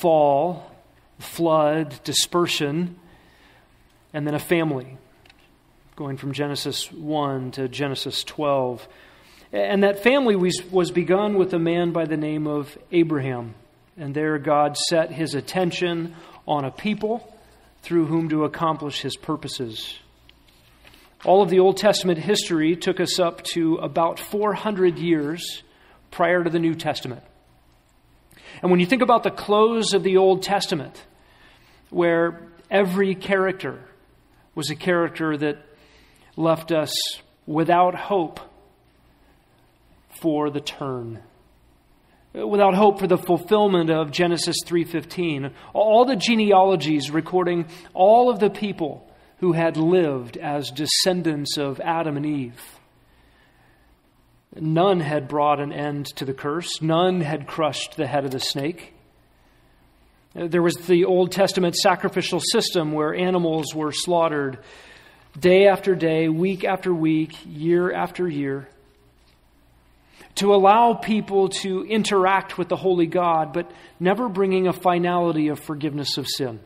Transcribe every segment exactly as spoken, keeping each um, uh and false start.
fall, flood, dispersion, and then a family, going from Genesis one to Genesis twelve. And that family was begun with a man by the name of Abraham. And there God set his attention on a people through whom to accomplish his purposes. All of the Old Testament history took us up to about four hundred years prior to the New Testament. And when you think about the close of the Old Testament, where every character was a character that left us without hope for the turn, without hope for the fulfillment of Genesis three fifteen, all the genealogies recording all of the people who had lived as descendants of Adam and Eve. None had brought an end to the curse. None had crushed the head of the snake. There was the Old Testament sacrificial system where animals were slaughtered day after day, week after week, year after year, to allow people to interact with the holy God, but never bringing a finality of forgiveness of sin.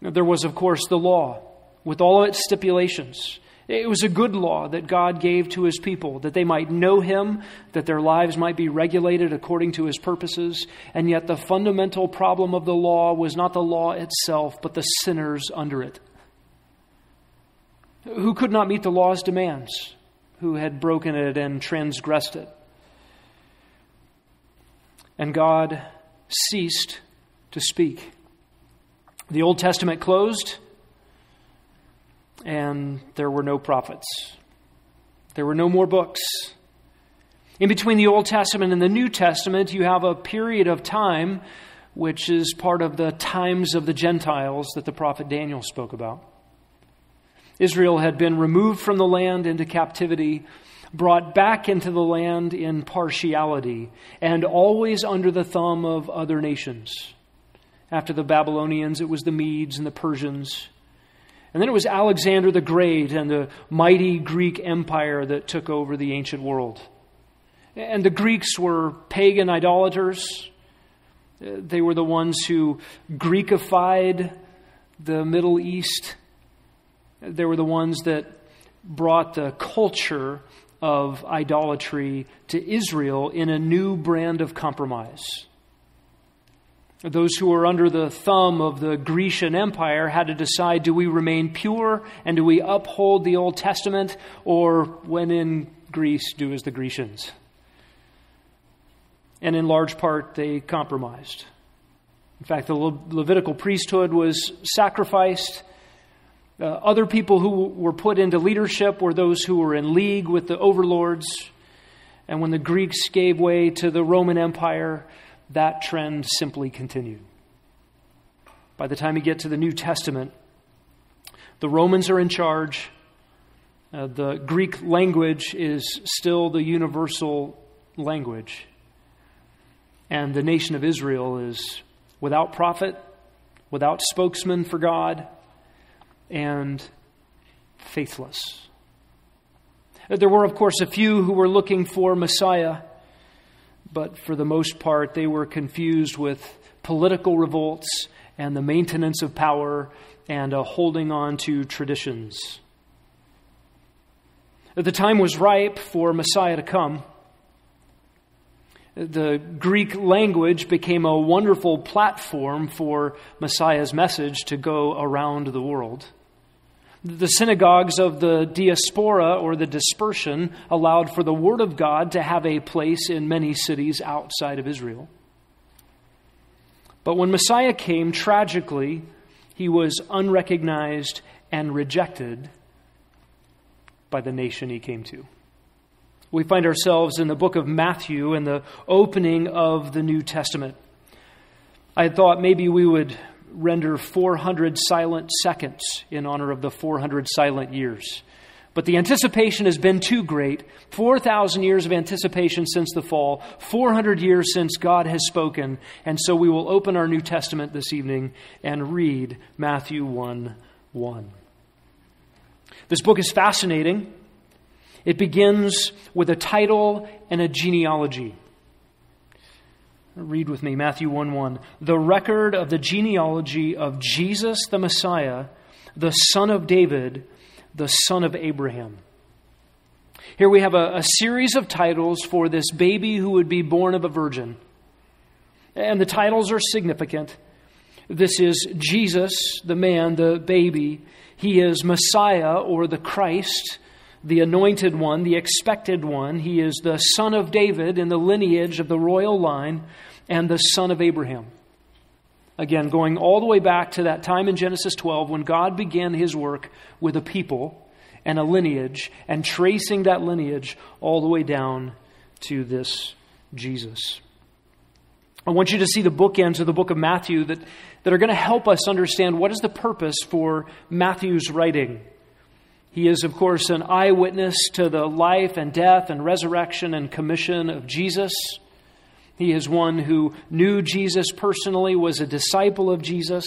There was, of course, the law with all its stipulations. It was a good law that God gave to his people, that they might know him, that their lives might be regulated according to his purposes. And yet the fundamental problem of the law was not the law itself, but the sinners under it, who could not meet the law's demands, who had broken it and transgressed it. And God ceased to speak. The Old Testament closed, and there were no prophets. There were no more books. In between the Old Testament and the New Testament, you have a period of time which is part of the times of the Gentiles that the prophet Daniel spoke about. Israel had been removed from the land into captivity, brought back into the land in partiality, and always under the thumb of other nations. After the Babylonians, it was the Medes and the Persians. And then it was Alexander the Great and the mighty Greek Empire that took over the ancient world. And the Greeks were pagan idolaters. They were the ones who Greekified the Middle East. They were the ones that brought the culture of idolatry to Israel in a new brand of compromise. Those who were under the thumb of the Grecian Empire had to decide, do we remain pure and do we uphold the Old Testament, or when in Greece, do as the Grecians? And in large part, they compromised. In fact, the Le- Levitical priesthood was sacrificed. Uh, other people who were put into leadership were those who were in league with the overlords. And when the Greeks gave way to the Roman Empire, that trend simply continued. By the time you get to the New Testament, the Romans are in charge. Uh, the Greek language is still the universal language. And the nation of Israel is without prophet, without spokesman for God, and faithless. There were, of course, a few who were looking for Messiah, but for the most part, they were confused with political revolts and the maintenance of power and a holding on to traditions. The time was ripe for Messiah to come. The Greek language became a wonderful platform for Messiah's message to go around the world. The synagogues of the diaspora or the dispersion allowed for the Word of God to have a place in many cities outside of Israel. But when Messiah came, tragically, he was unrecognized and rejected by the nation he came to. We find ourselves in the book of Matthew and the opening of the New Testament. I thought maybe we would render four hundred silent seconds in honor of the four hundred silent years. But the anticipation has been too great. four thousand years of anticipation since the fall, four hundred years since God has spoken. And so we will open our New Testament this evening and read Matthew one one. This book is fascinating. It begins with a title and a genealogy. Read with me, Matthew one one. The record of the genealogy of Jesus the Messiah, the son of David, the son of Abraham. Here we have a, a series of titles for this baby who would be born of a virgin. And the titles are significant. This is Jesus, the man, the baby. He is Messiah, or the Christ, the anointed one, the expected one. He is the son of David in the lineage of the royal line and the son of Abraham. Again, going all the way back to that time in Genesis twelve when God began his work with a people and a lineage, and tracing that lineage all the way down to this Jesus. I want you to see the bookends of the book of Matthew that, that are going to help us understand what is the purpose for Matthew's writing. He is, of course, an eyewitness to the life and death and resurrection and commission of Jesus. He is one who knew Jesus personally, was a disciple of Jesus.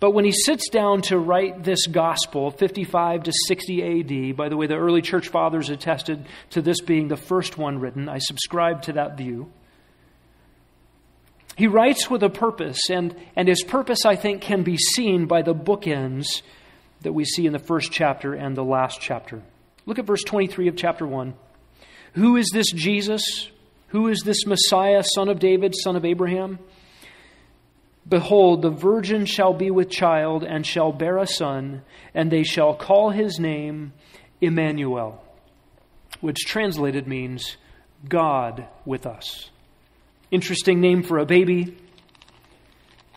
But when he sits down to write this gospel, fifty-five to sixty A D, by the way, the early church fathers attested to this being the first one written. I subscribe to that view. He writes with a purpose, and, and his purpose, I think, can be seen by the bookends that we see in the first chapter and the last chapter. Look at verse twenty-three of chapter one. Who is this Jesus? Who is this Messiah, son of David, son of Abraham? Behold, the virgin shall be with child and shall bear a son, and they shall call his name Emmanuel, which translated means God with us. Interesting name for a baby.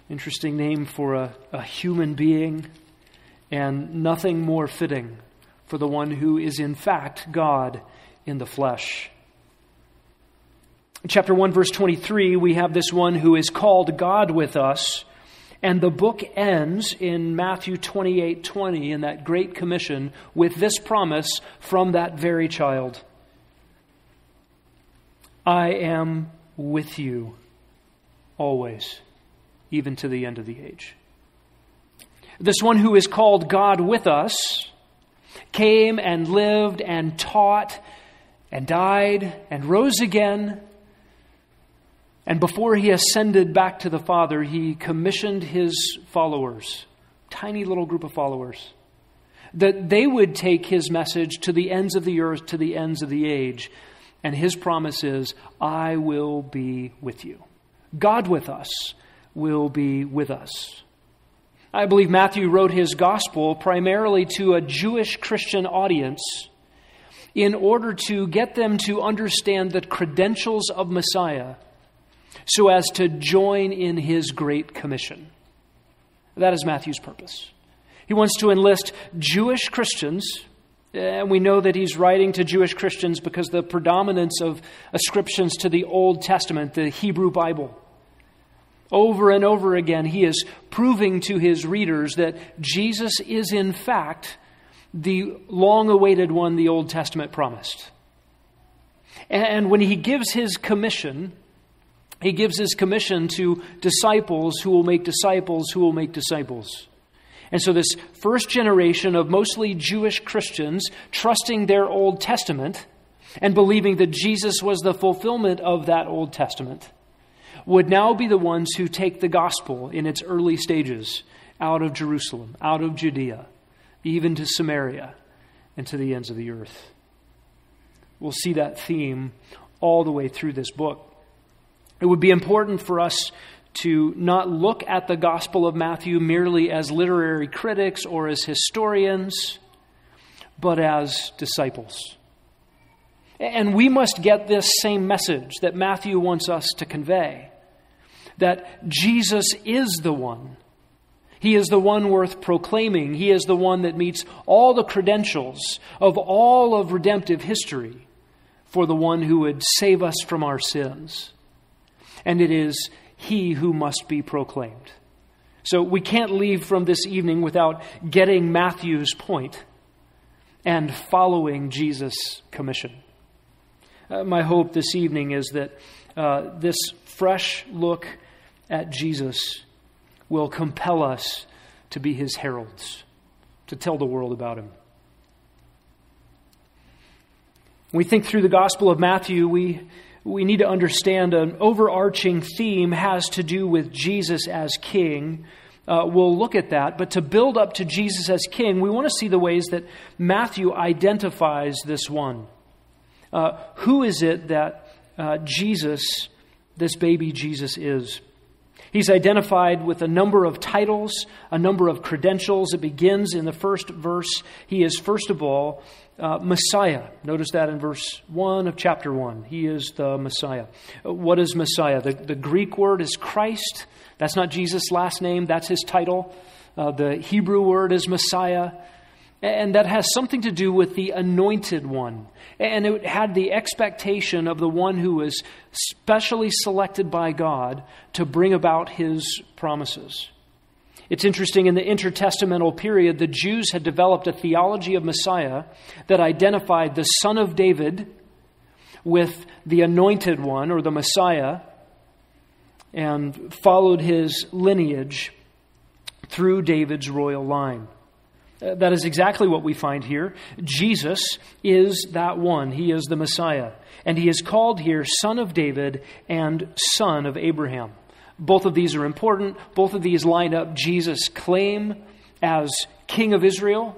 Interesting name for a, a human being. And nothing more fitting for the one who is in fact God in the flesh. In chapter one, verse twenty-three, we have this one who is called God with us. And the book ends in Matthew twenty-eight twenty, in that great commission, with this promise from that very child. I am with you always, even to the end of the age. This one who is called God with us came and lived and taught and died and rose again. And before he ascended back to the Father, he commissioned his followers, tiny little group of followers, that they would take his message to the ends of the earth, to the ends of the age. And his promise is, I will be with you. God with us will be with us. I believe Matthew wrote his gospel primarily to a Jewish Christian audience in order to get them to understand the credentials of Messiah, so as to join in his great commission. That is Matthew's purpose. He wants to enlist Jewish Christians, and we know that he's writing to Jewish Christians because the predominance of ascriptions to the Old Testament, the Hebrew Bible, over and over again, he is proving to his readers that Jesus is in fact the long-awaited one the Old Testament promised. And when he gives his commission, he gives his commission to disciples who will make disciples who will make disciples. And so this first generation of mostly Jewish Christians trusting their Old Testament and believing that Jesus was the fulfillment of that Old Testament would now be the ones who take the gospel in its early stages out of Jerusalem, out of Judea, even to Samaria and to the ends of the earth. We'll see that theme all the way through this book. It would be important for us to not look at the Gospel of Matthew merely as literary critics or as historians, but as disciples. And we must get this same message that Matthew wants us to convey, that Jesus is the one. He is the one worth proclaiming. He is the one that meets all the credentials of all of redemptive history for the one who would save us from our sins. And it is he who must be proclaimed. So we can't leave from this evening without getting Matthew's point and following Jesus' commission. Uh, my hope this evening is that uh, this fresh look at Jesus will compel us to be his heralds, to tell the world about him. When we think through the Gospel of Matthew, we we need to understand an overarching theme has to do with Jesus as king. Uh, we'll look at that. But to build up to Jesus as king, we want to see the ways that Matthew identifies this one. Uh, who is it that uh, Jesus, this baby Jesus is? He's identified with a number of titles, a number of credentials. It begins in the first verse. He is, first of all, uh, Messiah. Notice that in verse one of chapter one. He is the Messiah. What is Messiah? The, the Greek word is Christ. That's not Jesus' last name. That's his title. Uh, the Hebrew word is Messiah. And that has something to do with the anointed one. And it had the expectation of the one who was specially selected by God to bring about his promises. It's interesting, in the intertestamental period, the Jews had developed a theology of Messiah that identified the Son of David with the anointed one, or the Messiah, and followed his lineage through David's royal line. That is exactly what we find here. Jesus is that one. He is the Messiah. And he is called here Son of David and Son of Abraham. Both of these are important. Both of these line up Jesus' claim as King of Israel,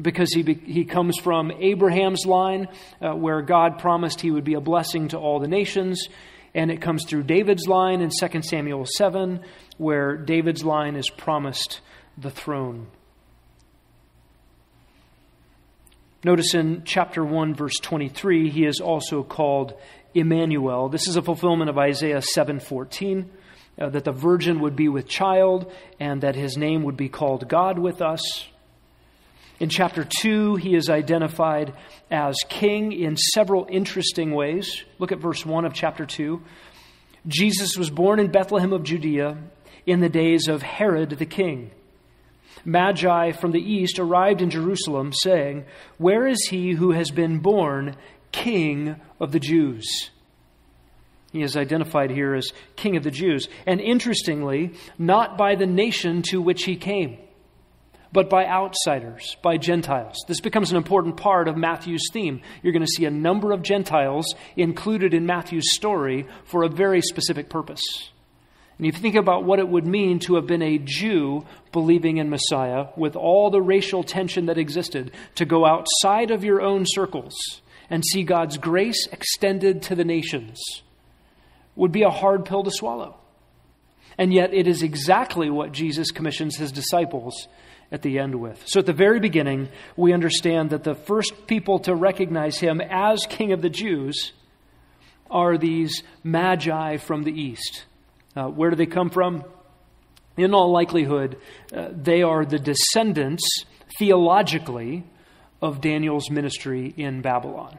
because he, he comes from Abraham's line, uh, where God promised he would be a blessing to all the nations. And it comes through David's line in Second Samuel seven, where David's line is promised the throne. Notice in chapter one, verse twenty-three, he is also called Emmanuel. This is a fulfillment of Isaiah seven fourteen, uh, that the virgin would be with child and that his name would be called God with us. In chapter two, he is identified as king in several interesting ways. Look at verse one of chapter two. Jesus was born in Bethlehem of Judea in the days of Herod the king. Magi from the east arrived in Jerusalem, saying, "Where is he who has been born King of the Jews?" He is identified here as King of the Jews. And interestingly, not by the nation to which he came, but by outsiders, by Gentiles. This becomes an important part of Matthew's theme. You're going to see a number of Gentiles included in Matthew's story for a very specific purpose. And you think about what it would mean to have been a Jew believing in Messiah with all the racial tension that existed, to go outside of your own circles and see God's grace extended to the nations would be a hard pill to swallow. And yet it is exactly what Jesus commissions his disciples at the end with. So at the very beginning, we understand that the first people to recognize him as King of the Jews are these Magi from the east. Uh, where do they come from? In all likelihood, uh, they are the descendants, theologically, of Daniel's ministry in Babylon.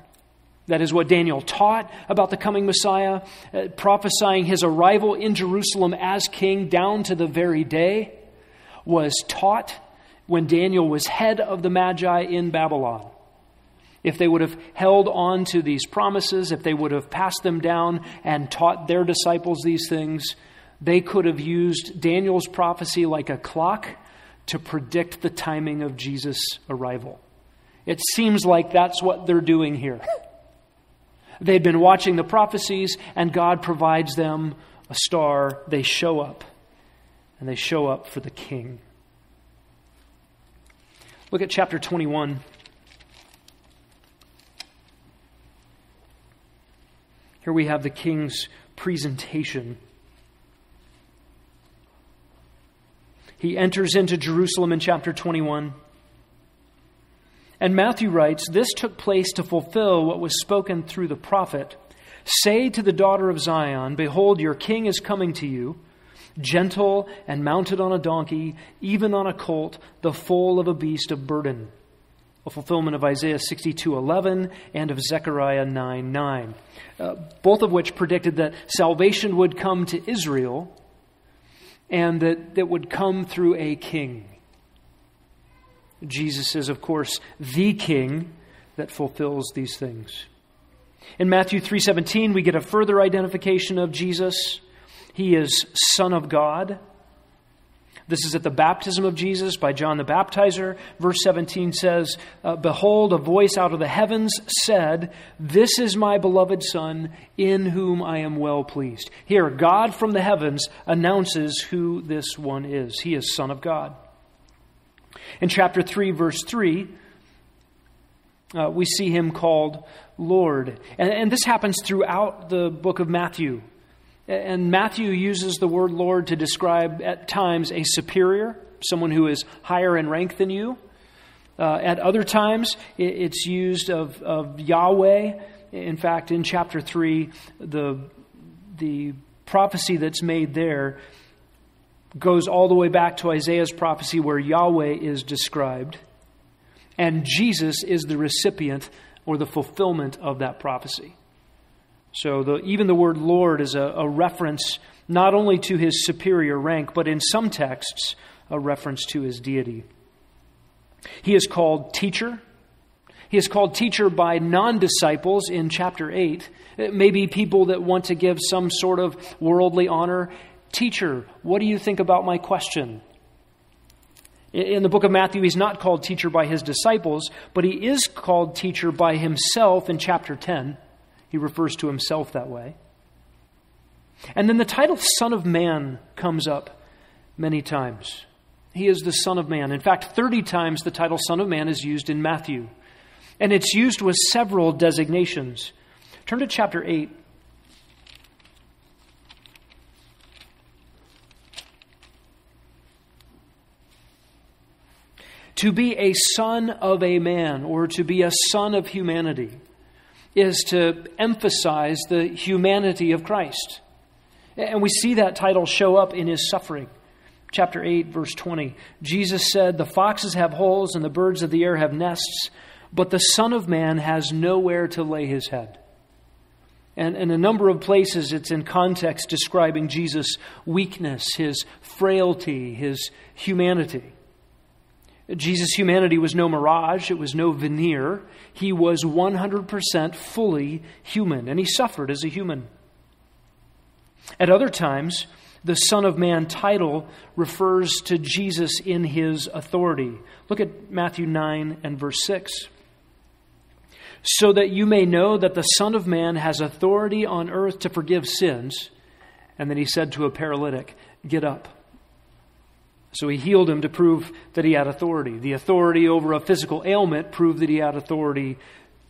That is what Daniel taught about the coming Messiah, uh, prophesying his arrival in Jerusalem as king down to the very day, was taught when Daniel was head of the Magi in Babylon. If they would have held on to these promises, if they would have passed them down and taught their disciples these things, they could have used Daniel's prophecy like a clock to predict the timing of Jesus' arrival. It seems like that's what they're doing here. They've been watching the prophecies, and God provides them a star. They show up, and they show up for the king. Look at chapter twenty-one. Here we have the king's presentation. He enters into Jerusalem in chapter twenty-one. And Matthew writes, "This took place to fulfill what was spoken through the prophet. Say to the daughter of Zion, behold, your king is coming to you, gentle and mounted on a donkey, even on a colt, the foal of a beast of burden." A fulfillment of Isaiah sixty-two eleven and of Zechariah nine nine, uh, both of which predicted that salvation would come to Israel and that it would come through a king. Jesus is, of course, the king that fulfills these things. In Matthew three seventeen, we get a further identification of Jesus. He is Son of God. This is at the baptism of Jesus by John the Baptizer. Verse seventeen says, uh, behold, a voice out of the heavens said, this is my beloved Son, in whom I am well pleased. Here, God from the heavens announces who this one is. He is Son of God. In chapter three, verse three, uh, we see him called Lord. And, and this happens throughout the book of Matthew. And Matthew uses the word Lord to describe at times a superior, someone who is higher in rank than you. Uh, at other times, it's used of, of Yahweh. In fact, in chapter three, the, the prophecy that's made there goes all the way back to Isaiah's prophecy where Yahweh is described. And Jesus is the recipient or the fulfillment of that prophecy. So the, even the word Lord is a, a reference not only to his superior rank, but in some texts, a reference to his deity. He is called teacher. He is called teacher by non-disciples in chapter eight. It may be people that want to give some sort of worldly honor. Teacher, what do you think about my question? In the book of Matthew, he's not called teacher by his disciples, but he is called teacher by himself in chapter ten. He refers to himself that way. And then the title Son of Man comes up many times. He is the Son of Man. In fact, thirty times the title Son of Man is used in Matthew. And it's used with several designations. Turn to chapter eight. To be a son of a man, or to be a son of humanity, is to emphasize the humanity of Christ. And we see that title show up in his suffering. Chapter eight, verse twenty. Jesus said, the foxes have holes and the birds of the air have nests, but the Son of Man has nowhere to lay his head. And in a number of places, it's in context describing Jesus' weakness, his frailty, his humanity. Jesus' humanity was no mirage. It was no veneer. He was one hundred percent fully human, and he suffered as a human. At other times, the Son of Man title refers to Jesus in his authority. Look at Matthew nine and verse six. So that you may know that the Son of Man has authority on earth to forgive sins. And then he said to a paralytic, get up. So he healed him to prove that he had authority. The authority over a physical ailment proved that he had authority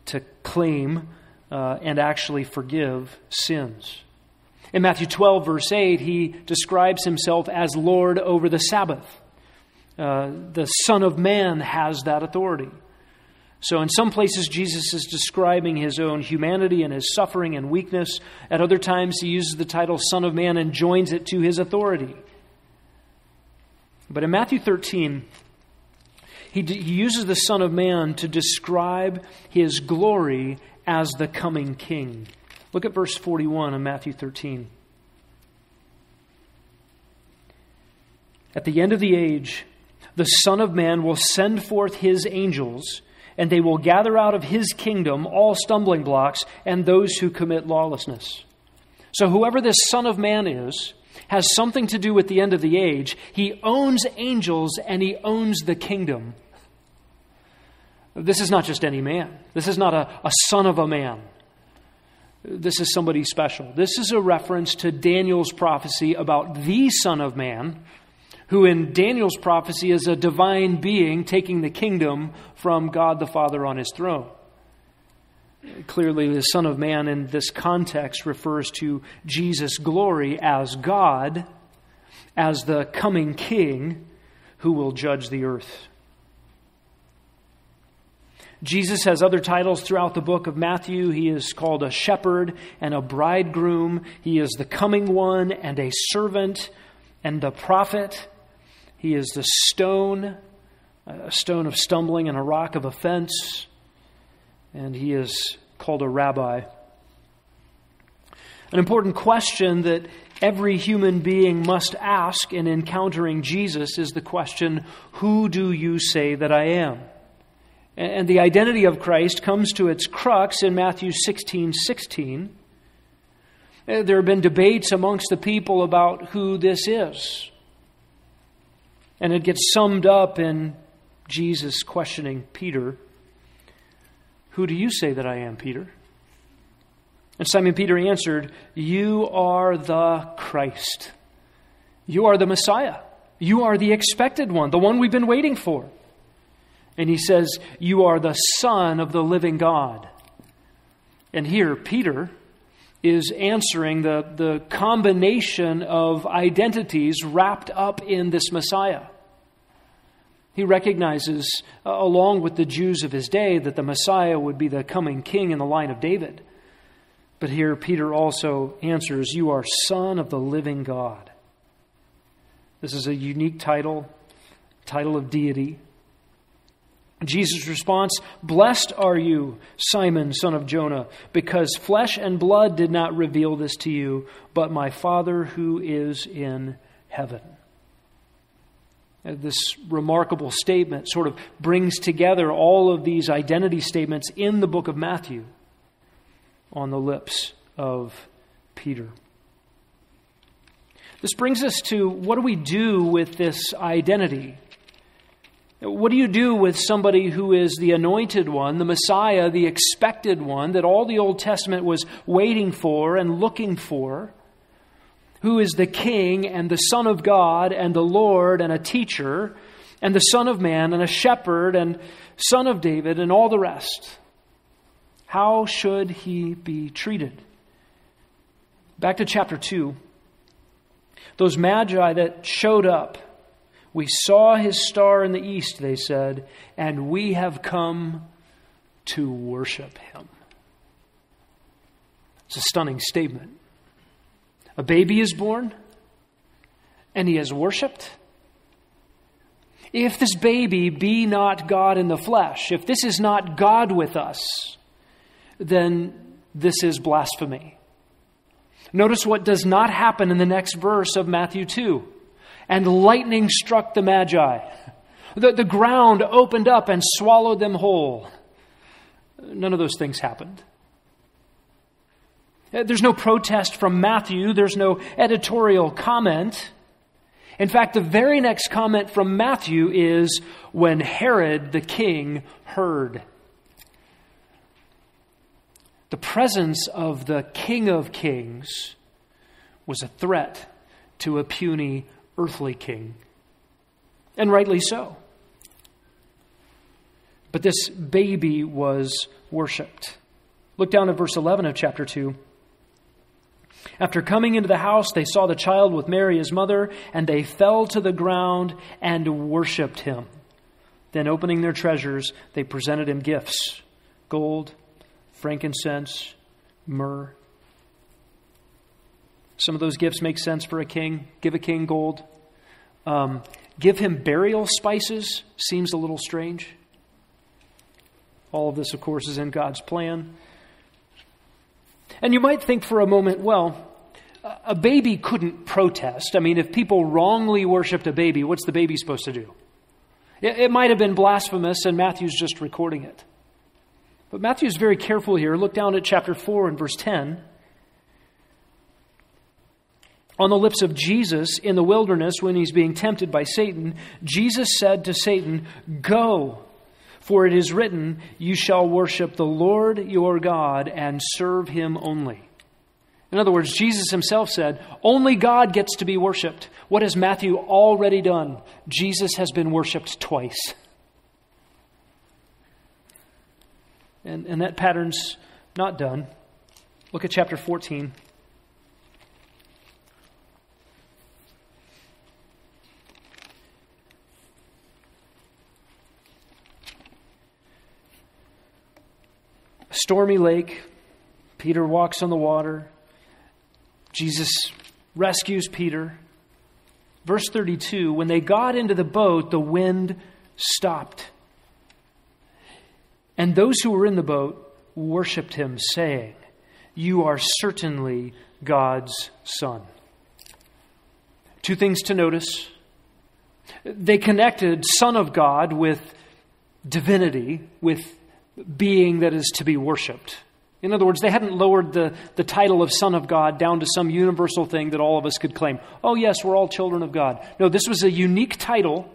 to claim uh, and actually forgive sins. In Matthew twelve, verse eight, he describes himself as Lord over the Sabbath. Uh, the Son of Man has that authority. So in some places, Jesus is describing his own humanity and his suffering and weakness. At other times, he uses the title Son of Man and joins it to his authority. But in Matthew thirteen, he, d- he uses the Son of Man to describe his glory as the coming King. Look at verse forty-one in Matthew thirteen. At the end of the age, the Son of Man will send forth his angels, and they will gather out of his kingdom all stumbling blocks and those who commit lawlessness. So whoever this Son of Man is has something to do with the end of the age. He owns angels and he owns the kingdom. This is not just any man. This is not a, a son of a man. This is somebody special. This is a reference to Daniel's prophecy about the Son of Man, who in Daniel's prophecy is a divine being taking the kingdom from God the Father on his throne. Clearly, the Son of Man in this context refers to Jesus' glory as God, as the coming King who will judge the earth. Jesus has other titles throughout the book of Matthew. He is called a shepherd and a bridegroom. He is the coming one and a servant and a prophet. He is the stone, a stone of stumbling and a rock of offense. And he is called a rabbi. An important question that every human being must ask in encountering Jesus is the question, who do you say that I am? And the identity of Christ comes to its crux in Matthew sixteen sixteen. There have been debates amongst the people about who this is. And it gets summed up in Jesus questioning Peter. Who do you say that I am, Peter? And Simon Peter answered, you are the Christ. You are the Messiah. You are the expected one, the one we've been waiting for. And he says, you are the Son of the living God. And here, Peter is answering the, the combination of identities wrapped up in this Messiah. He recognizes, uh, along with the Jews of his day, that the Messiah would be the coming king in the line of David. But here, Peter also answers, you are Son of the living God. This is a unique title, title of deity. Jesus' response, blessed are you, Simon, son of Jonah, because flesh and blood did not reveal this to you, but my Father who is in heaven. And this remarkable statement sort of brings together all of these identity statements in the book of Matthew on the lips of Peter. This brings us to, what do we do with this identity? What do you do with somebody who is the anointed one, the Messiah, the expected one that all the Old Testament was waiting for and looking for, who is the King and the Son of God and the Lord and a teacher and the Son of Man and a shepherd and Son of David and all the rest? How should he be treated? Back to chapter two. Those Magi that showed up, we saw his star in the east, they said, and we have come to worship him. It's a stunning statement. A baby is born, and he is worshipped. If this baby be not God in the flesh, if this is not God with us, then this is blasphemy. Notice what does not happen in the next verse of Matthew two. And lightning struck the Magi. The, the ground opened up and swallowed them whole. None of those things happened. There's no protest from Matthew. There's no editorial comment. In fact, the very next comment from Matthew is, when Herod the king heard. The presence of the King of Kings was a threat to a puny earthly king, and rightly so. But this baby was worshipped. Look down at verse eleven of chapter two. After coming into the house, they saw the child with Mary, his mother, and they fell to the ground and worshipped him. Then, opening their treasures, they presented him gifts, gold, frankincense, myrrh. Some of those gifts make sense for a king. Give a king gold. Um, give him burial spices. Seems a little strange. All of this, of course, is in God's plan. And you might think for a moment, well, a baby couldn't protest. I mean, if people wrongly worshipped a baby, what's the baby supposed to do? It, it might have been blasphemous, and Matthew's just recording it. But Matthew's very careful here. Look down at chapter four and verse ten. On the lips of Jesus in the wilderness when he's being tempted by Satan, Jesus said to Satan, go, for it is written, you shall worship the Lord your God and serve him only. In other words, Jesus himself said, only God gets to be worshipped. What has Matthew already done? Jesus has been worshipped twice. And, and that pattern's not done. Look at chapter fourteen. Stormy lake. Peter walks on the water. Jesus rescues Peter. Verse thirty-two, when they got into the boat, the wind stopped. And those who were in the boat worshipped him, saying, you are certainly God's Son. Two things to notice. They connected Son of God with divinity, with being that is to be worshipped. In other words, they hadn't lowered the, the title of Son of God down to some universal thing that all of us could claim. Oh, yes, we're all children of God. No, this was a unique title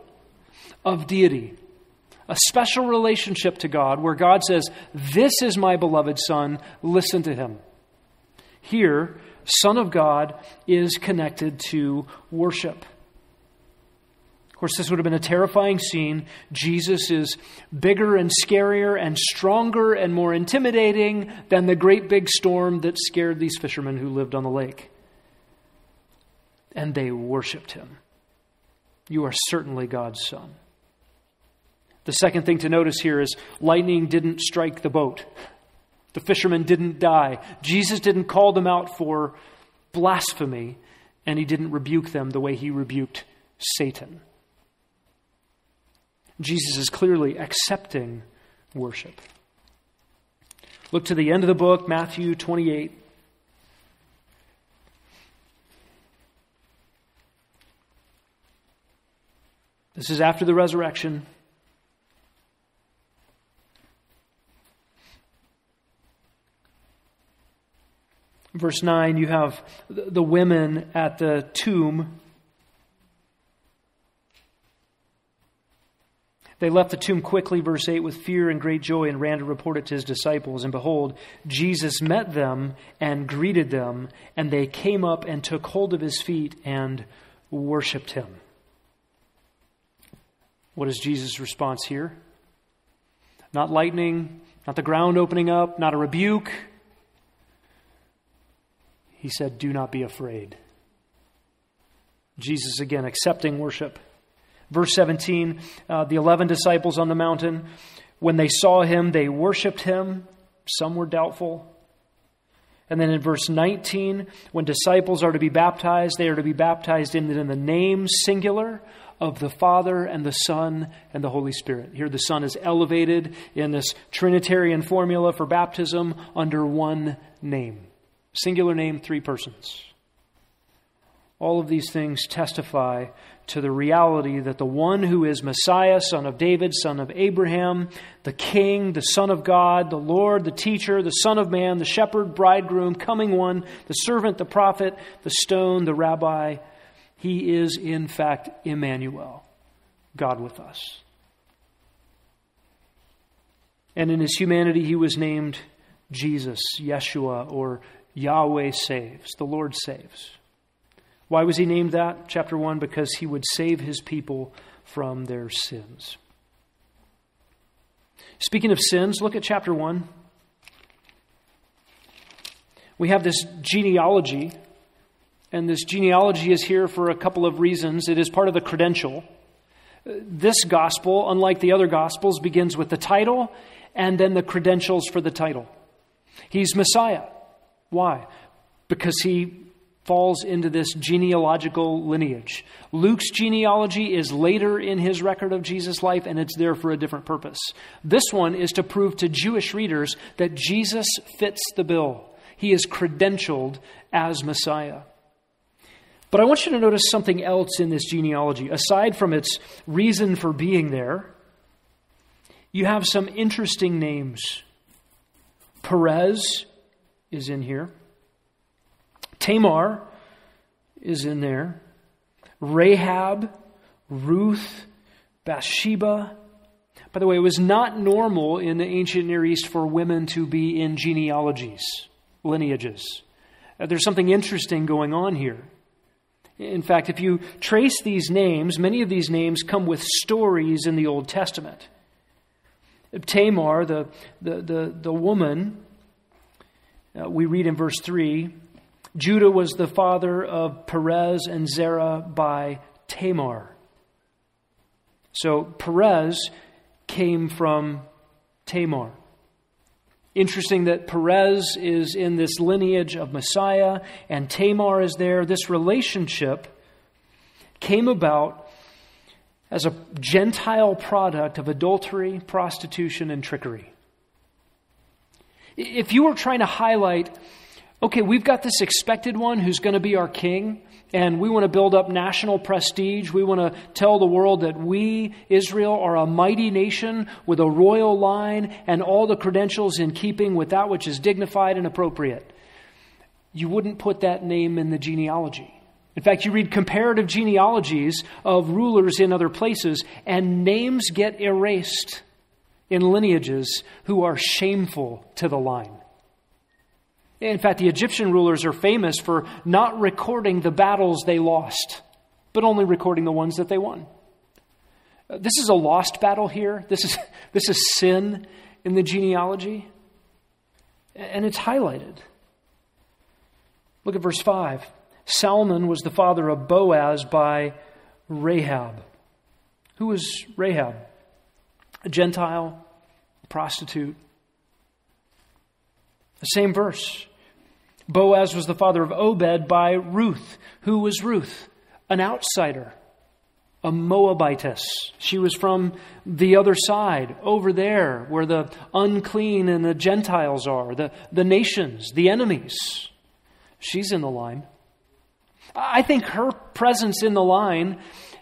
of deity, a special relationship to God where God says, this is my beloved Son, listen to him. Here, Son of God is connected to worship. Of course, this would have been a terrifying scene. Jesus is bigger and scarier and stronger and more intimidating than the great big storm that scared these fishermen who lived on the lake. And they worshiped him. You are certainly God's Son. The second thing to notice here is lightning didn't strike the boat. The fishermen didn't die. Jesus didn't call them out for blasphemy, and he didn't rebuke them the way he rebuked Satan. Jesus is clearly accepting worship. Look to the end of the book, Matthew twenty-eight. This is after the resurrection. Verse nine, you have the women at the tomb. They left the tomb quickly, verse eight, with fear and great joy, and ran to report it to his disciples. And behold, Jesus met them and greeted them, and they came up and took hold of his feet and worshipped him. What is Jesus' response here? Not lightning, not the ground opening up, not a rebuke. He said, do not be afraid. Jesus, again, accepting worship. Verse seventeen, uh, the eleven disciples on the mountain, when they saw him, they worshiped him. Some were doubtful. And then in verse nineteen, when disciples are to be baptized, they are to be baptized in, in the name singular of the Father and the Son and the Holy Spirit. Here the Son is elevated in this Trinitarian formula for baptism under one name. Singular name, three persons. All of these things testify to the reality that the one who is Messiah, son of David, son of Abraham, the King, the Son of God, the Lord, the Teacher, the Son of Man, the Shepherd, Bridegroom, Coming One, the Servant, the Prophet, the Stone, the Rabbi, he is in fact Emmanuel, God with us. And in his humanity he was named Jesus, Yeshua, or Yahweh saves, the Lord saves. Why was he named that? Chapter one, because he would save his people from their sins. Speaking of sins, look at chapter one. We have this genealogy, and this genealogy is here for a couple of reasons. It is part of the credential. This gospel, unlike the other gospels, begins with the title and then the credentials for the title. He's Messiah. Why? Because he falls into this genealogical lineage. Luke's genealogy is later in his record of Jesus' life, and it's there for a different purpose. This one is to prove to Jewish readers that Jesus fits the bill. He is credentialed as Messiah. But I want you to notice something else in this genealogy. Aside from its reason for being there, you have some interesting names. Perez is in here. Tamar is in there. Rahab, Ruth, Bathsheba. By the way, it was not normal in the ancient Near East for women to be in genealogies, lineages. Uh, there's something interesting going on here. In fact, if you trace these names, many of these names come with stories in the Old Testament. Tamar, the, the, the, the woman, uh, we read in verse three, Judah was the father of Perez and Zerah by Tamar. So Perez came from Tamar. Interesting that Perez is in this lineage of Messiah and Tamar is there. This relationship came about as a Gentile product of adultery, prostitution, and trickery. If you were trying to highlight okay, we've got this expected one who's going to be our king, and we want to build up national prestige. We want to tell the world that we, Israel, are a mighty nation with a royal line and all the credentials in keeping with that which is dignified and appropriate. You wouldn't put that name in the genealogy. In fact, you read comparative genealogies of rulers in other places, and names get erased in lineages who are shameful to the line. In fact, the Egyptian rulers are famous for not recording the battles they lost, but only recording the ones that they won. This is a lost battle here. This is, this is sin in the genealogy. And it's highlighted. Look at verse five. Solomon was the father of Boaz by Rahab. Who was Rahab? A Gentile, a prostitute. The same verse. Boaz was the father of Obed by Ruth. Who was Ruth? An outsider, a Moabitess. She was from the other side, over there, where the unclean and the Gentiles are, the, the nations, the enemies. She's in the line. I think her presence in the line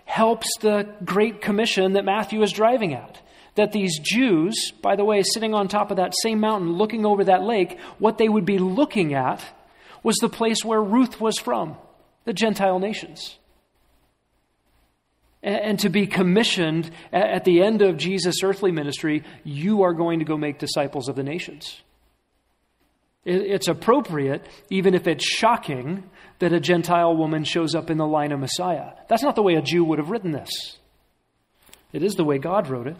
helps the Great Commission that Matthew is driving at. That these Jews, by the way, sitting on top of that same mountain, looking over that lake, what they would be looking at was the place where Ruth was from, the Gentile nations. And to be commissioned at the end of Jesus' earthly ministry, you are going to go make disciples of the nations. It's appropriate, even if it's shocking, that a Gentile woman shows up in the line of Messiah. That's not the way a Jew would have written this. It is the way God wrote it.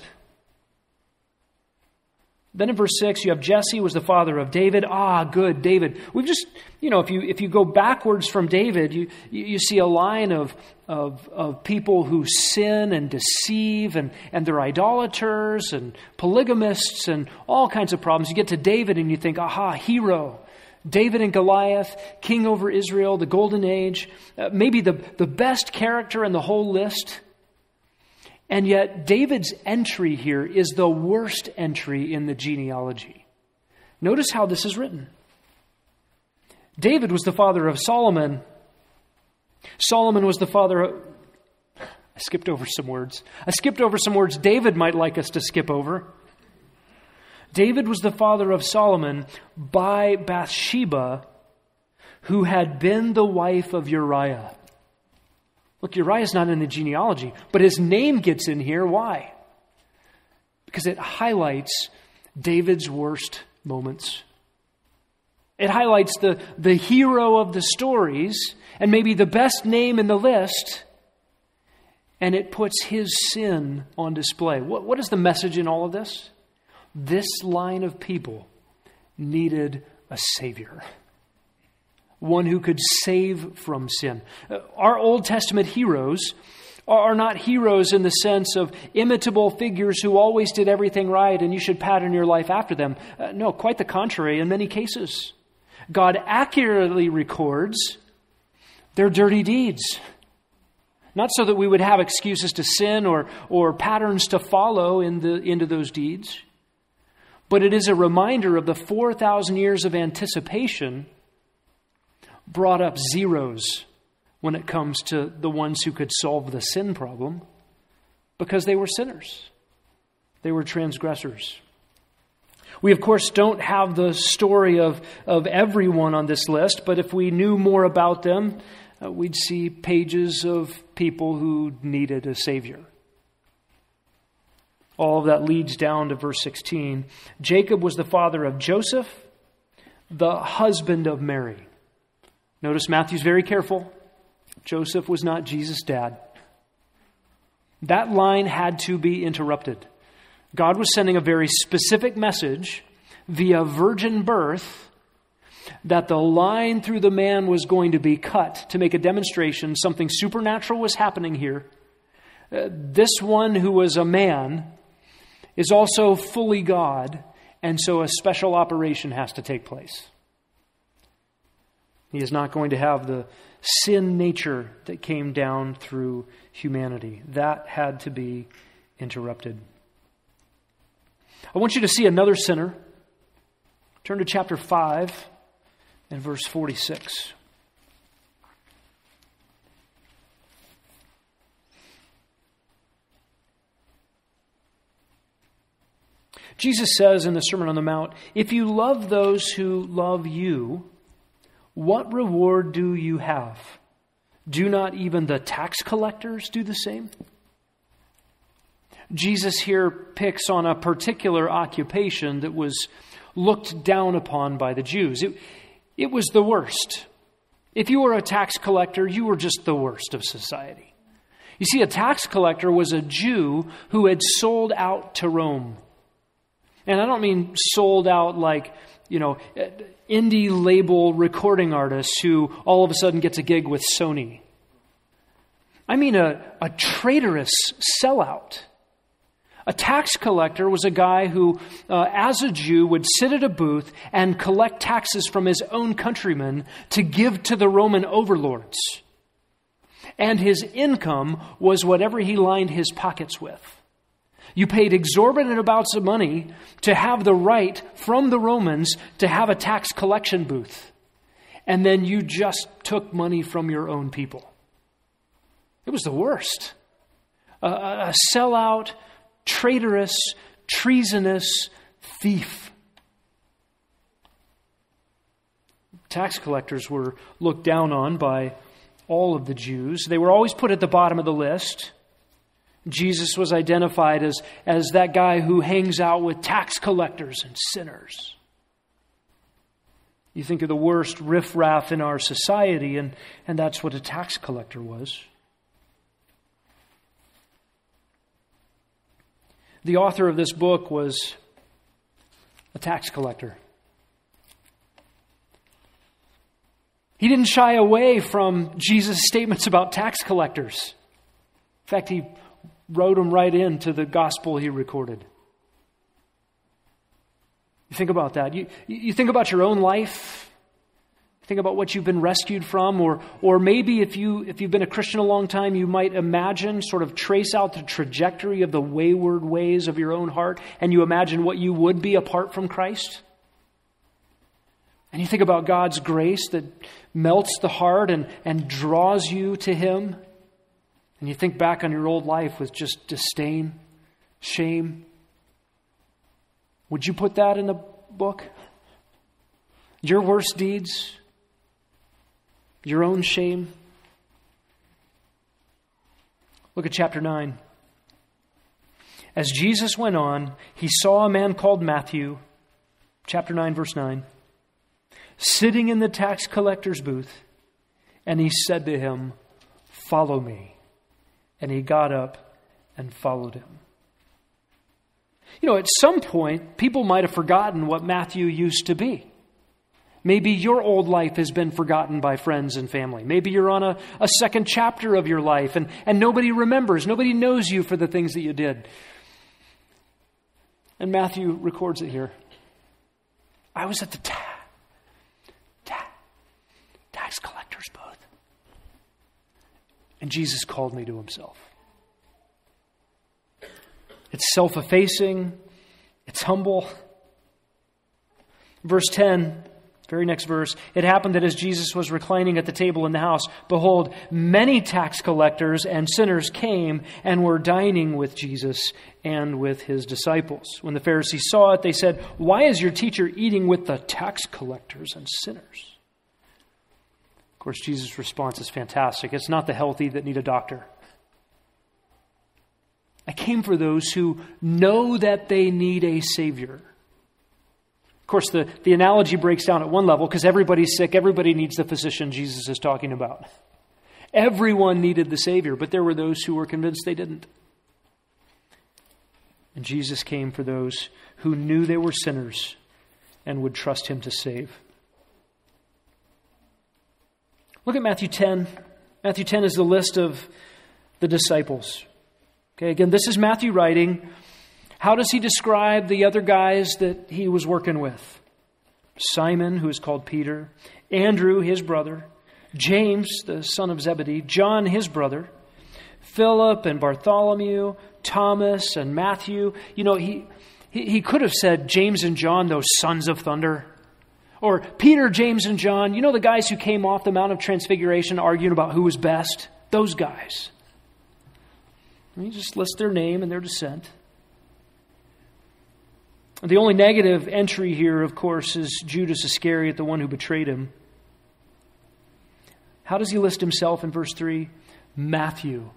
Then in verse six, you have Jesse was the father of David. Ah, good, David. We've just, you know, if you if you go backwards from David, you you see a line of of of people who sin and deceive and, and they're idolaters and polygamists and all kinds of problems. You get to David and you think, aha, hero. David and Goliath, king over Israel, the golden age, uh, maybe the, the best character in the whole list. And yet David's entry here is the worst entry in the genealogy. Notice how this is written. David was the father of Solomon. Solomon was the father of... I skipped over some words. I skipped over some words David might like us to skip over. David was the father of Solomon by Bathsheba, who had been the wife of Uriah. Look, Uriah's not in the genealogy, but his name gets in here. Why? Because it highlights David's worst moments. It highlights the, the hero of the stories and maybe the best name in the list, and it puts his sin on display. What, what is the message in all of this? This line of people needed a Savior. One who could save from sin. Our Old Testament heroes are not heroes in the sense of imitable figures who always did everything right and you should pattern your life after them. Uh, no, quite the contrary in many cases. God accurately records their dirty deeds. Not so that we would have excuses to sin or, or patterns to follow in the, into those deeds. But it is a reminder of the four thousand years of anticipation brought up zeros when it comes to the ones who could solve the sin problem, because they were sinners. They were transgressors. We, of course, don't have the story of, of everyone on this list, but if we knew more about them, uh, we'd see pages of people who needed a Savior. All of that leads down to verse sixteen. Jacob was the father of Joseph, the husband of Mary. Notice Matthew's very careful. Joseph was not Jesus' dad. That line had to be interrupted. God was sending a very specific message via virgin birth that the line through the man was going to be cut to make a demonstration. Something supernatural was happening here. Uh, this one who was a man is also fully God, and so a special operation has to take place. He is not going to have the sin nature that came down through humanity. That had to be interrupted. I want you to see another sinner. Turn to chapter five in verse forty-six. Jesus says in the Sermon on the Mount, "If you love those who love you, what reward do you have? Do not even the tax collectors do the same?" Jesus here picks on a particular occupation that was looked down upon by the Jews. It, it was the worst. If you were a tax collector, you were just the worst of society. You see, a tax collector was a Jew who had sold out to Rome. And I don't mean sold out like, you know, indie label recording artists who all of a sudden gets a gig with Sony. I mean a, a traitorous sellout. A tax collector was a guy who, uh, as a Jew, would sit at a booth and collect taxes from his own countrymen to give to the Roman overlords. And his income was whatever he lined his pockets with. You paid exorbitant amounts of money to have the right from the Romans to have a tax collection booth. And then you just took money from your own people. It was the worst. A, a sellout, traitorous, treasonous thief. Tax collectors were looked down on by all of the Jews. They were always put at the bottom of the list. Jesus was identified as, as that guy who hangs out with tax collectors and sinners. You think of the worst riffraff in our society, and, and that's what a tax collector was. The author of this book was a tax collector. He didn't shy away from Jesus' statements about tax collectors. In fact, he wrote them right into the gospel he recorded. You think about that. You, you think about your own life. Think about what you've been rescued from, or or maybe if you if you've been a Christian a long time, you might imagine, sort of trace out the trajectory of the wayward ways of your own heart, and you imagine what you would be apart from Christ. And you think about God's grace that melts the heart and, and draws you to Him. And you think back on your old life with just disdain, shame. Would you put that in the book? Your worst deeds? Your own shame? Look at chapter nine. As Jesus went on, he saw a man called Matthew, chapter nine, verse nine, sitting in the tax collector's booth, and he said to him, "Follow me." And he got up and followed him. You know, at some point, people might have forgotten what Matthew used to be. Maybe your old life has been forgotten by friends and family. Maybe you're on a, a second chapter of your life and, and nobody remembers. Nobody knows you for the things that you did. And Matthew records it here. I was at the ta- ta- tax collector's booth. And Jesus called me to himself. It's self-effacing. It's humble. Verse ten, very next verse, it happened that as Jesus was reclining at the table in the house, behold, many tax collectors and sinners came and were dining with Jesus and with his disciples. When the Pharisees saw it, they said, "Why is your teacher eating with the tax collectors and sinners?" Of course, Jesus' response is fantastic. It's not the healthy that need a doctor. I came for those who know that they need a Savior. Of course, the, the analogy breaks down at one level because everybody's sick. Everybody needs the physician Jesus is talking about. Everyone needed the Savior, but there were those who were convinced they didn't. And Jesus came for those who knew they were sinners and would trust him to save. Look at Matthew ten. Matthew ten is the list of the disciples. Okay, again, this is Matthew writing. How does he describe the other guys that he was working with? Simon, who is called Peter, Andrew, his brother, James, the son of Zebedee, John, his brother, Philip and Bartholomew, Thomas and Matthew. You know, he, he, he could have said James and John, those sons of thunder, Or Peter, James, and John, you know, the guys who came off the Mount of Transfiguration arguing about who was best? Those guys. And you just list their name and their descent. And the only negative entry here, of course, is Judas Iscariot, the one who betrayed him. How does he list himself in verse three? Matthew,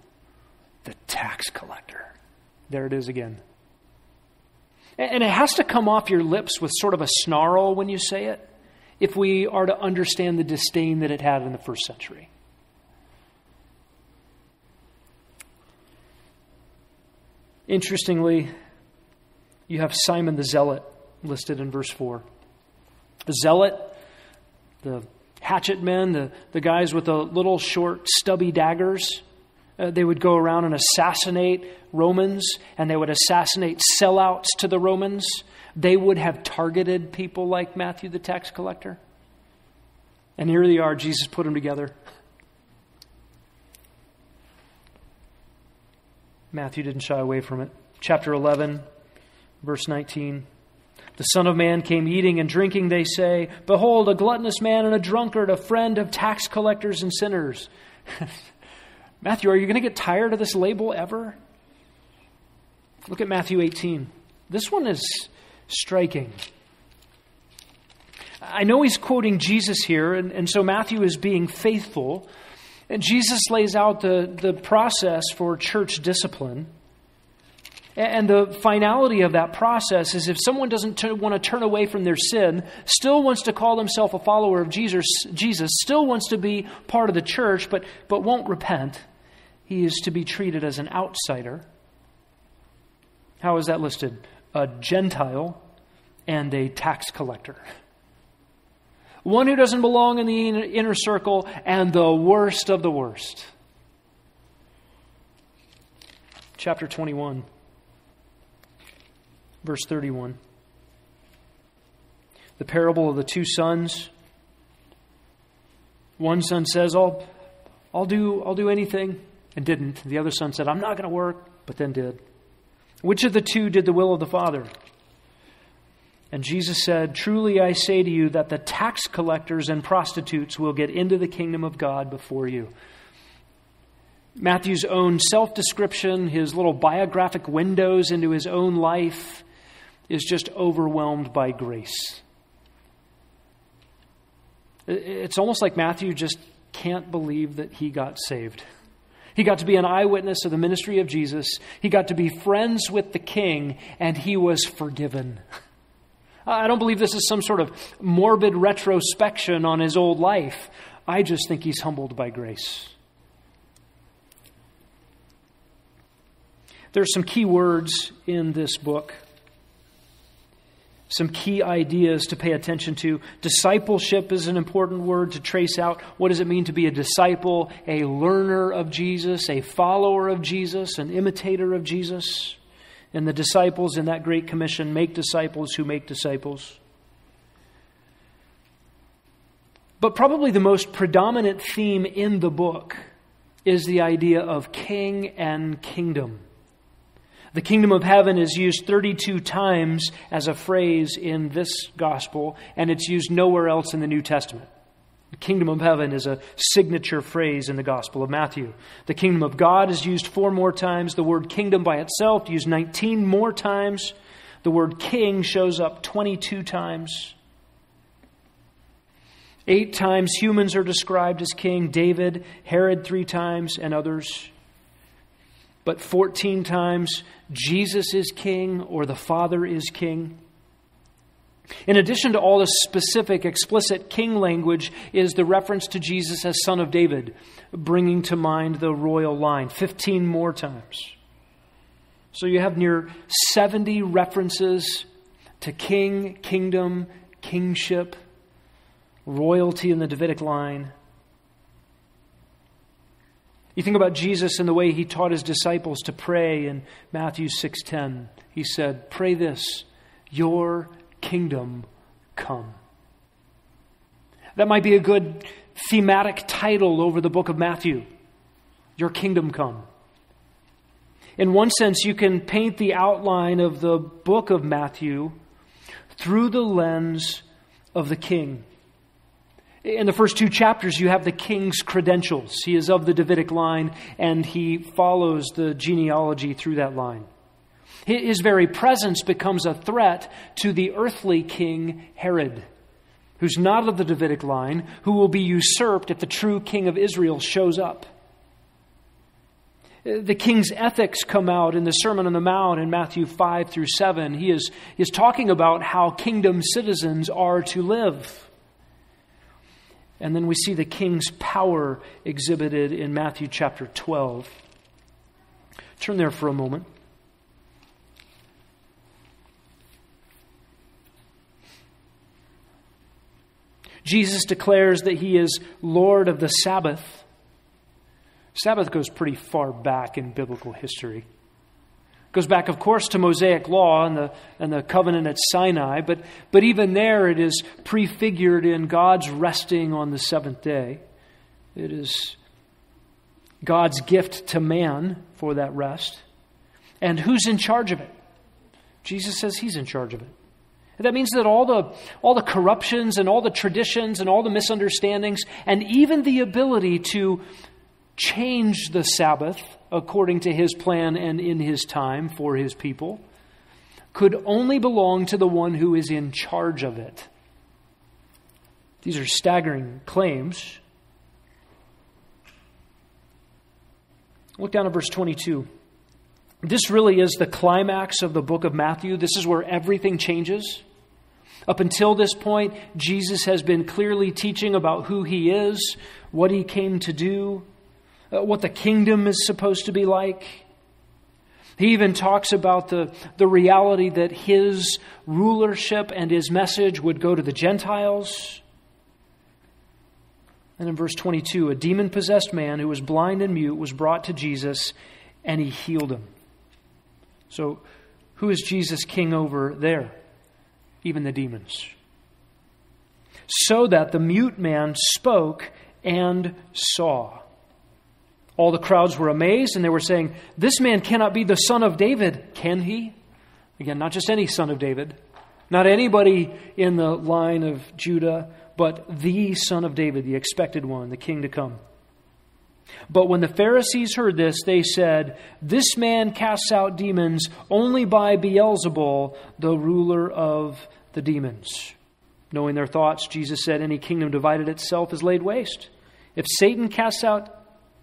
the tax collector. There it is again. And it has to come off your lips with sort of a snarl when you say it, if we are to understand the disdain that it had in the first century. Interestingly, you have Simon the Zealot listed in verse four. The Zealot, the hatchet men, the, the guys with the little short stubby daggers, uh, they would go around and assassinate Romans, and they would assassinate sellouts to the Romans. They would have targeted people like Matthew the tax collector. And here they are, Jesus put them together. Matthew didn't shy away from it. Chapter eleven, verse nineteen. The Son of Man came eating and drinking, they say. Behold, a gluttonous man and a drunkard, a friend of tax collectors and sinners. Matthew, are you going to get tired of this label ever? Look at Matthew eighteen. This one is striking. I know he's quoting Jesus here, and, and so Matthew is being faithful. And Jesus lays out the, the process for church discipline. And the finality of that process is if someone doesn't t- want to turn away from their sin, still wants to call himself a follower of Jesus, Jesus still wants to be part of the church, but, but won't repent, he is to be treated as an outsider. How is that listed? A Gentile and a tax collector. One who doesn't belong in the inner circle and the worst of the worst. Chapter twenty-one. Verse thirty-one. The parable of the two sons. One son says, I'll, I'll do, I'll do anything, and didn't. The other son said, I'm not going to work, but then did. Which of the two did the will of the Father? And Jesus said, truly I say to you that the tax collectors and prostitutes will get into the kingdom of God before you. Matthew's own self-description, his little biographic windows into his own life, is just overwhelmed by grace. It's almost like Matthew just can't believe that he got saved. He got to be an eyewitness of the ministry of Jesus. He got to be friends with the King, and he was forgiven. I don't believe this is some sort of morbid retrospection on his old life. I just think he's humbled by grace. There's some key words in this book. Some key ideas to pay attention to. Discipleship is an important word to trace out. What does it mean to be a disciple, a learner of Jesus, a follower of Jesus, an imitator of Jesus? And the disciples in that Great Commission make disciples who make disciples. But probably the most predominant theme in the book is the idea of king and kingdom. The kingdom of heaven is used thirty-two times as a phrase in this gospel, and it's used nowhere else in the New Testament. The kingdom of heaven is a signature phrase in the Gospel of Matthew. The kingdom of God is used four more times. The word kingdom by itself used nineteen more times. The word king shows up twenty-two times. Eight times humans are described as king. David, Herod three times, and others. But fourteen times, Jesus is king or the Father is king. In addition to all the specific, explicit king language is the reference to Jesus as Son of David, bringing to mind the royal line fifteen more times. So you have near seventy references to king, kingdom, kingship, royalty in the Davidic line. You think about Jesus and the way he taught his disciples to pray in Matthew six ten. He said, pray this, your kingdom come. That might be a good thematic title over the book of Matthew. Your kingdom come. In one sense, you can paint the outline of the book of Matthew through the lens of the king. In the first two chapters, you have the king's credentials. He is of the Davidic line, and he follows the genealogy through that line. His very presence becomes a threat to the earthly king Herod, who's not of the Davidic line, who will be usurped if the true king of Israel shows up. The king's ethics come out in the Sermon on the Mount in Matthew five through seven. He is, he is talking about how kingdom citizens are to live. And then we see the king's power exhibited in Matthew chapter twelve. Turn there for a moment. Jesus declares that he is Lord of the Sabbath. Sabbath goes pretty far back in biblical history. It goes back, of course, to Mosaic law and the and the covenant at Sinai, but, but even there it is prefigured in God's resting on the seventh day. It is God's gift to man for that rest. And who's in charge of it? Jesus says he's in charge of it. That means that all the all the corruptions and all the traditions and all the misunderstandings and even the ability to change the Sabbath according to his plan and in his time for his people could only belong to the one who is in charge of it. These are staggering claims. Look down at verse twenty-two. This really is the climax of the book of Matthew. This is where everything changes. Up until this point, Jesus has been clearly teaching about who he is, what he came to do, what the kingdom is supposed to be like. He even talks about the, the reality that his rulership and his message would go to the Gentiles. And in verse twenty-two, a demon-possessed man who was blind and mute was brought to Jesus, and he healed him. So who is Jesus king over there? Even the demons. So that the mute man spoke and saw. All the crowds were amazed, and they were saying, "This man cannot be the son of David, can he?" Again, not just any son of David, not anybody in the line of Judah, but the son of David, the expected one, the king to come. But when the Pharisees heard this, they said, "This man casts out demons only by Beelzebul, the ruler of the demons." Knowing their thoughts, Jesus said, "Any kingdom divided itself is laid waste. If Satan casts out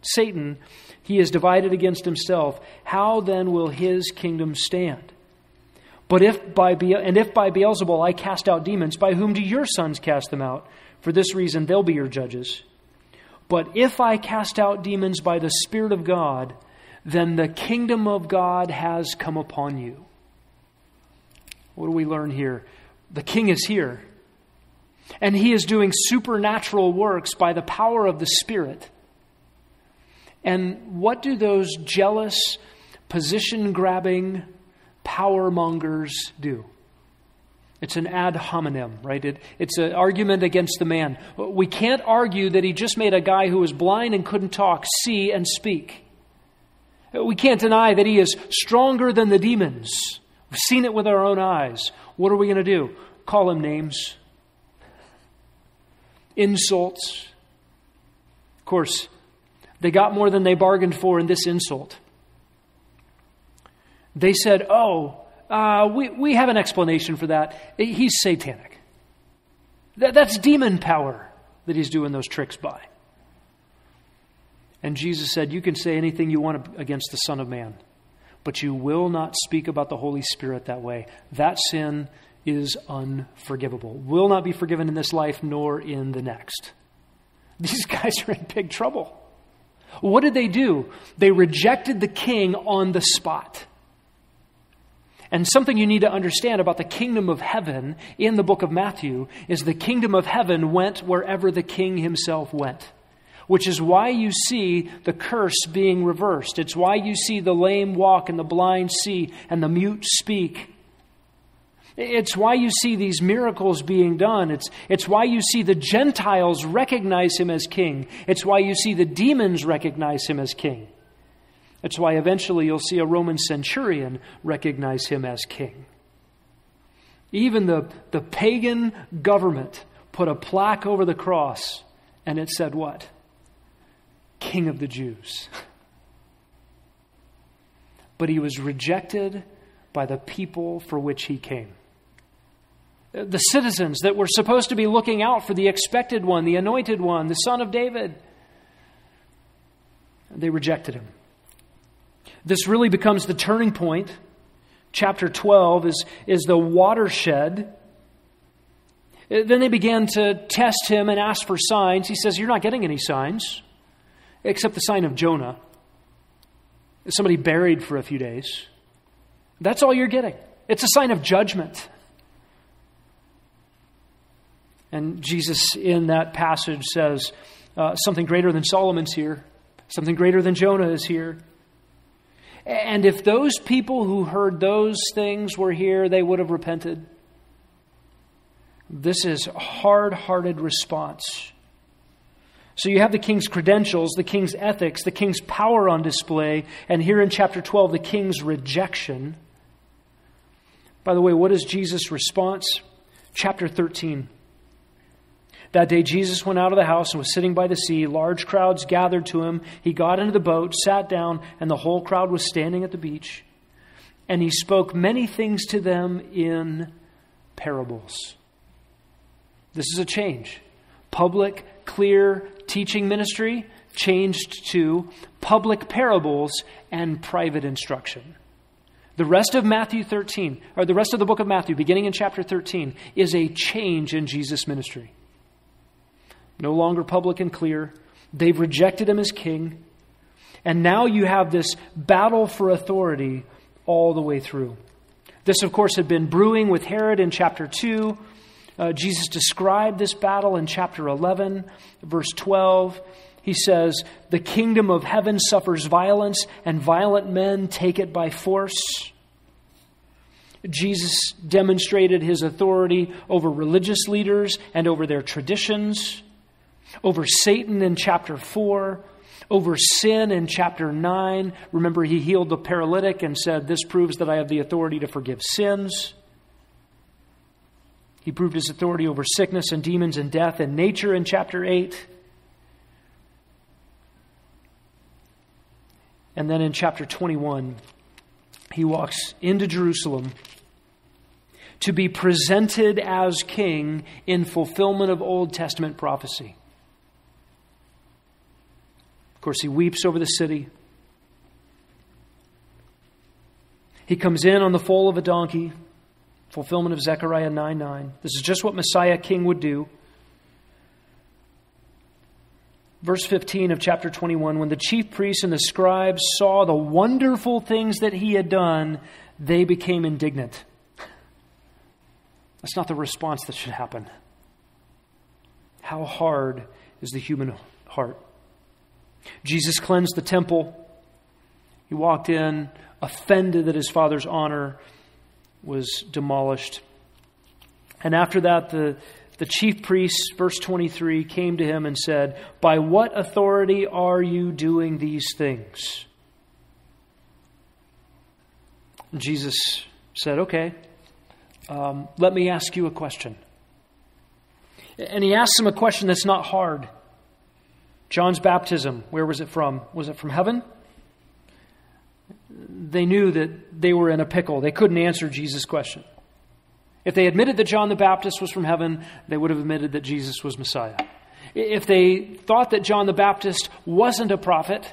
Satan, he is divided against himself. How then will his kingdom stand? But if by Be- and if by Beelzebul I cast out demons, by whom do your sons cast them out? For this reason they'll be your judges. But if I cast out demons by the Spirit of God, then the kingdom of God has come upon you." What do we learn here? The king is here, and he is doing supernatural works by the power of the Spirit. And what do those jealous, position-grabbing power-mongers do? It's an ad hominem, right? It, it's an argument against the man. We can't argue that he just made a guy who was blind and couldn't talk see and speak. We can't deny that he is stronger than the demons. We've seen it with our own eyes. What are we going to do? Call him names. Insults. Of course, they got more than they bargained for in this insult. They said, "Oh, uh, we, we have an explanation for that. He's satanic. That, that's demon power that he's doing those tricks by." And Jesus said, "You can say anything you want against the Son of Man, but you will not speak about the Holy Spirit that way. That sin is unforgivable. Will not be forgiven in this life nor in the next." These guys are in big trouble. What did they do? They rejected the king on the spot. And something you need to understand about the kingdom of heaven in the book of Matthew is the kingdom of heaven went wherever the king himself went, which is why you see the curse being reversed. It's why you see the lame walk and the blind see and the mute speak. It's why you see these miracles being done. It's, it's why you see the Gentiles recognize him as king. It's why you see the demons recognize him as king. It's why eventually you'll see a Roman centurion recognize him as king. Even the, the pagan government put a plaque over the cross, and it said what? King of the Jews. But he was rejected by the people for which he came. The citizens that were supposed to be looking out for the expected one, the anointed one, the son of David. They rejected him. This really becomes the turning point. Chapter twelve is, is the watershed. Then they began to test him and ask for signs. He says, you're not getting any signs except the sign of Jonah. Somebody buried for a few days. That's all you're getting. It's a sign of judgment. And Jesus in that passage says, uh, something greater than Solomon's here. Something greater than Jonah is here. And if those people who heard those things were here, they would have repented. This is a hard-hearted response. So you have the king's credentials, the king's ethics, the king's power on display, and here in chapter twelve, the king's rejection. By the way, what is Jesus' response? Chapter thirteen. That day Jesus went out of the house and was sitting by the sea. Large crowds gathered to him. He got into the boat, sat down, and the whole crowd was standing at the beach. And he spoke many things to them in parables. This is a change. Public, clear teaching ministry changed to public parables and private instruction. The rest of Matthew thirteen, or the rest of the book of Matthew, beginning in chapter thirteen, is a change in Jesus' ministry. No longer public and clear. They've rejected him as king. And now you have this battle for authority all the way through. This, of course, had been brewing with Herod in chapter two. Uh, Jesus described this battle in chapter eleven, verse twelve. He says, the kingdom of heaven suffers violence, and violent men take it by force. Jesus demonstrated his authority over religious leaders and over their traditions, over Satan in chapter four, over sin in chapter nine. Remember, he healed the paralytic and said, this proves that I have the authority to forgive sins. He proved his authority over sickness and demons and death and nature in chapter eight. And then in chapter twenty-one, he walks into Jerusalem to be presented as king in fulfillment of Old Testament prophecy. Of course, he weeps over the city. He comes in on the foal of a donkey, fulfillment of Zechariah nine nine. This is just what Messiah King would do. Verse fifteen of chapter twenty-one, when the chief priests and the scribes saw the wonderful things that he had done, they became indignant. That's not the response that should happen. How hard is the human heart? Jesus cleansed the temple. He walked in, offended that his father's honor was demolished. And after that, the, the chief priests, verse twenty-three, came to him and said, by what authority are you doing these things? And Jesus said, okay. Um, let me ask you a question. And he asks him a question that's not hard. John's baptism, where was it from? Was it from heaven? They knew that they were in a pickle. They couldn't answer Jesus' question. If they admitted that John the Baptist was from heaven, they would have admitted that Jesus was Messiah. If they thought that John the Baptist wasn't a prophet,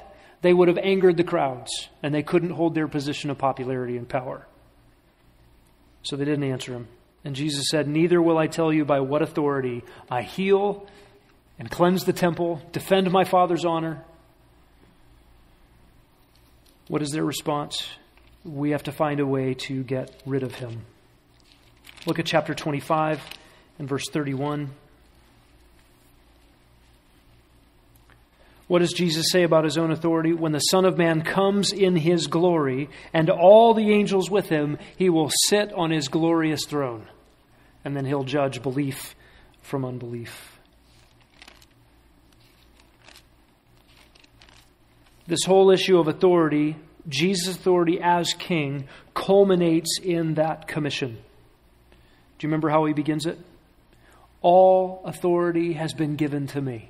they would have angered the crowds, and they couldn't hold their position of popularity and power. So they didn't answer him. And Jesus said, neither will I tell you by what authority I heal and cleanse the temple, defend my Father's honor. What is their response? We have to find a way to get rid of him. Look at chapter twenty-five and verse thirty-one. What does Jesus say about his own authority? When the Son of Man comes in his glory and all the angels with him, he will sit on his glorious throne. And then he'll judge belief from unbelief. This whole issue of authority, Jesus' authority as king, culminates in that commission. Do you remember how he begins it? All authority has been given to me.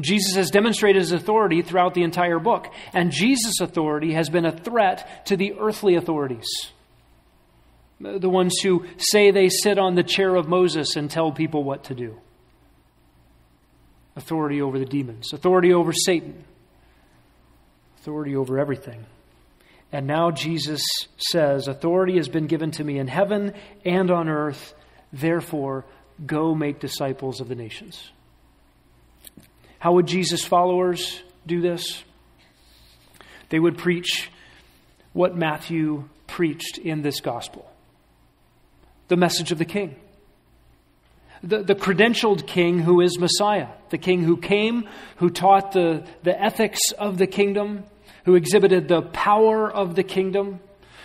Jesus has demonstrated his authority throughout the entire book, and Jesus' authority has been a threat to the earthly authorities. The ones who say they sit on the chair of Moses and tell people what to do. Authority over the demons. Authority over Satan. Authority over everything. And now Jesus says, authority has been given to me in heaven and on earth. Therefore, go make disciples of the nations. How would Jesus' followers do this? They would preach what Matthew preached in this gospel. The message of the king. The, the credentialed king who is Messiah. The king who came, who taught the, the ethics of the kingdom, who exhibited the power of the kingdom,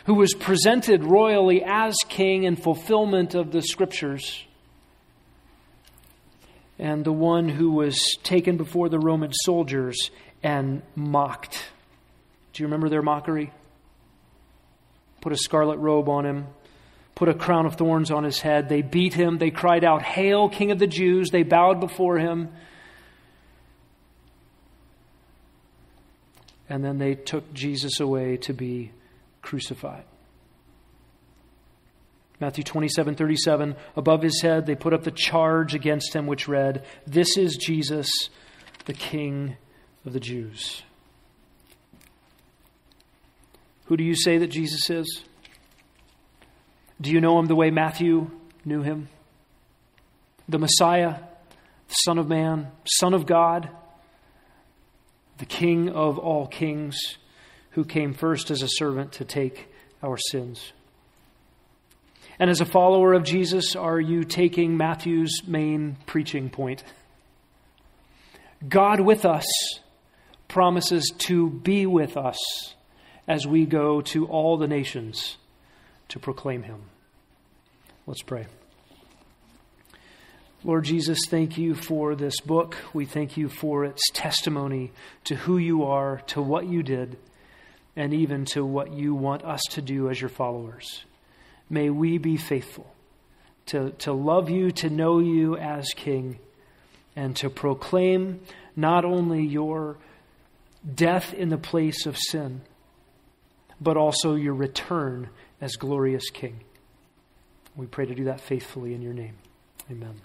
who was presented royally as king in fulfillment of the scriptures, and the one who was taken before the Roman soldiers and mocked. Do you remember their mockery? Put a scarlet robe on him, put a crown of thorns on his head. They beat him. They cried out, "Hail, King of the Jews." They bowed before him. And then they took Jesus away to be crucified. Matthew twenty-seven thirty-seven, above his head, they put up the charge against him, which read, "This is Jesus, the King of the Jews." Who do you say that Jesus is? Do you know him the way Matthew knew him? The Messiah, the Son of Man, Son of God, the King of all kings, who came first as a servant to take our sins. And as a follower of Jesus, are you taking Matthew's main preaching point? God with us promises to be with us as we go to all the nations to proclaim him. Let's pray. Lord Jesus, thank you for this book. We thank you for its testimony to who you are, to what you did, and even to what you want us to do as your followers. May we be faithful to, to love you, to know you as King, and to proclaim not only your death in the place of sin, but also your return as glorious King. We pray to do that faithfully in your name. Amen.